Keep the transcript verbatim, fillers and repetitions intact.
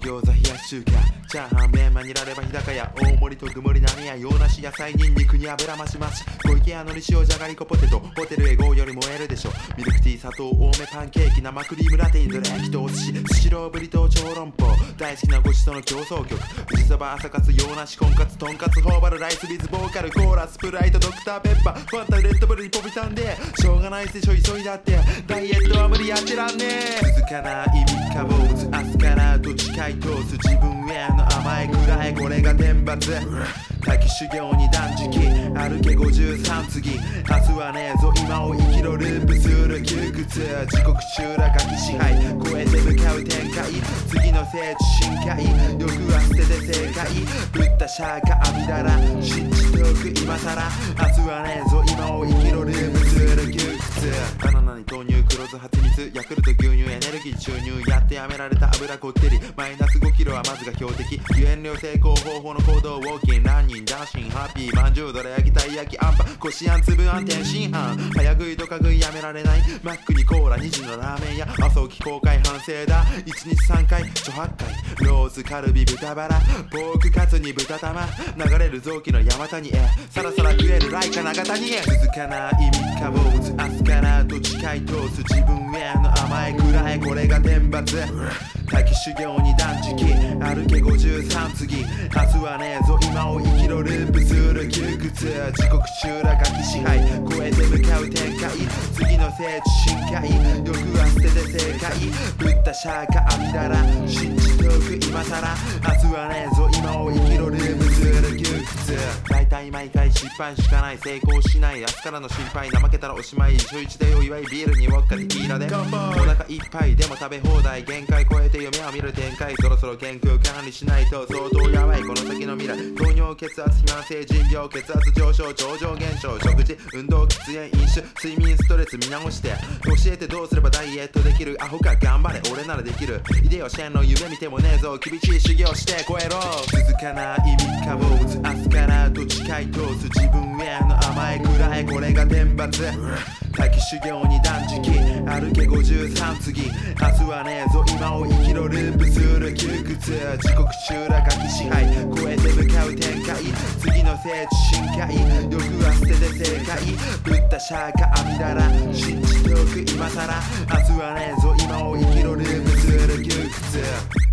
餃子冷やし中華チャーハンメンマニラレバ日高屋大盛りと具盛り何や洋梨野菜ニンニクに油増し増しごイケアのり塩じゃがりこポテトホテルエゴーより燃えるでしょミルクティー砂糖多めパンケーキ生クリームラテンドレーキとお寿司白ぶりと小籠包大好きなごちそうの競争曲富士そば朝活洋梨婚活とんかつ頬張るライスビズボーカルコーラスプライトドクターペッパーファンタレッドブルにポビタンでしょうがないでしょ急いだってダイエットは無理やってらんねえ続かない三日坊主明日からどっちかい通す自分への甘いくらいこれが天罰滝修行に断食歩けごじゅうさん次明日はねえぞ今を生きろループする窮屈時刻集落書き支配超えて向かう展開次の聖地深海欲は捨てて正解ブッダシャーカアビダラ信じておく今さら明日はねえぞ今を生きろループする窮屈バナナに豆乳黒酢蜂蜜ヤクルト牛乳エネルギー注入やってやめられた油こってりマイナスごキロはまずが標的減量成功方法の行動ウォーキンランニングダンシンハッピーまんじゅうどら焼きたい焼きあんぱこしあん粒あん天津あん早食いとか食いやめられないマックにコーラにじのラーメン屋朝起き後悔反省だいちにちさんかいちょはっかいロースカルビ豚バラポークカツに豚玉流れる臓器の山谷へさらさら食えるライカ長谷へ続かない三日坊主明日からどっちかい通す自分への甘いくらいこれが天罰滝修行に断食歩けごじゅうさん次明日はねえぞ今を生きろループする窮屈時刻集落書き支配超えて向かう展開次の聖地深海欲は捨てて正解ブッダシャーカアミダラ信じておく今さら明日はねえぞ今を生きろループする窮屈大体毎回失敗しかない成功しない明日からの心配怠けたらおしまい週一でお祝いビールにウォッカでキーラでお腹いっぱいでも食べ放題限界超えて夢を見る展開そろそろ健康管理しないと相当やばいこの先の未来糖尿血圧肥満性腎病血圧上昇超常現象食事運動喫煙飲酒睡眠ストレス見直して教えてどうすればダイエットできるアホか頑張れ俺ならできる秀吉への夢見てもねえぞ厳しい修行して超えろ続かない三日坊主明日からどっちかい通す自分への甘いくらいこれが天罰滝修行に断食歩けごじゅうさん次明日はねえぞ今を生きろループする窮屈時刻集落書き支配超えて向かう展開次の聖地深海欲は捨てて正解ブッダシャーカアミダラ信じておく今さら明日はねえぞ今を生きろループする窮屈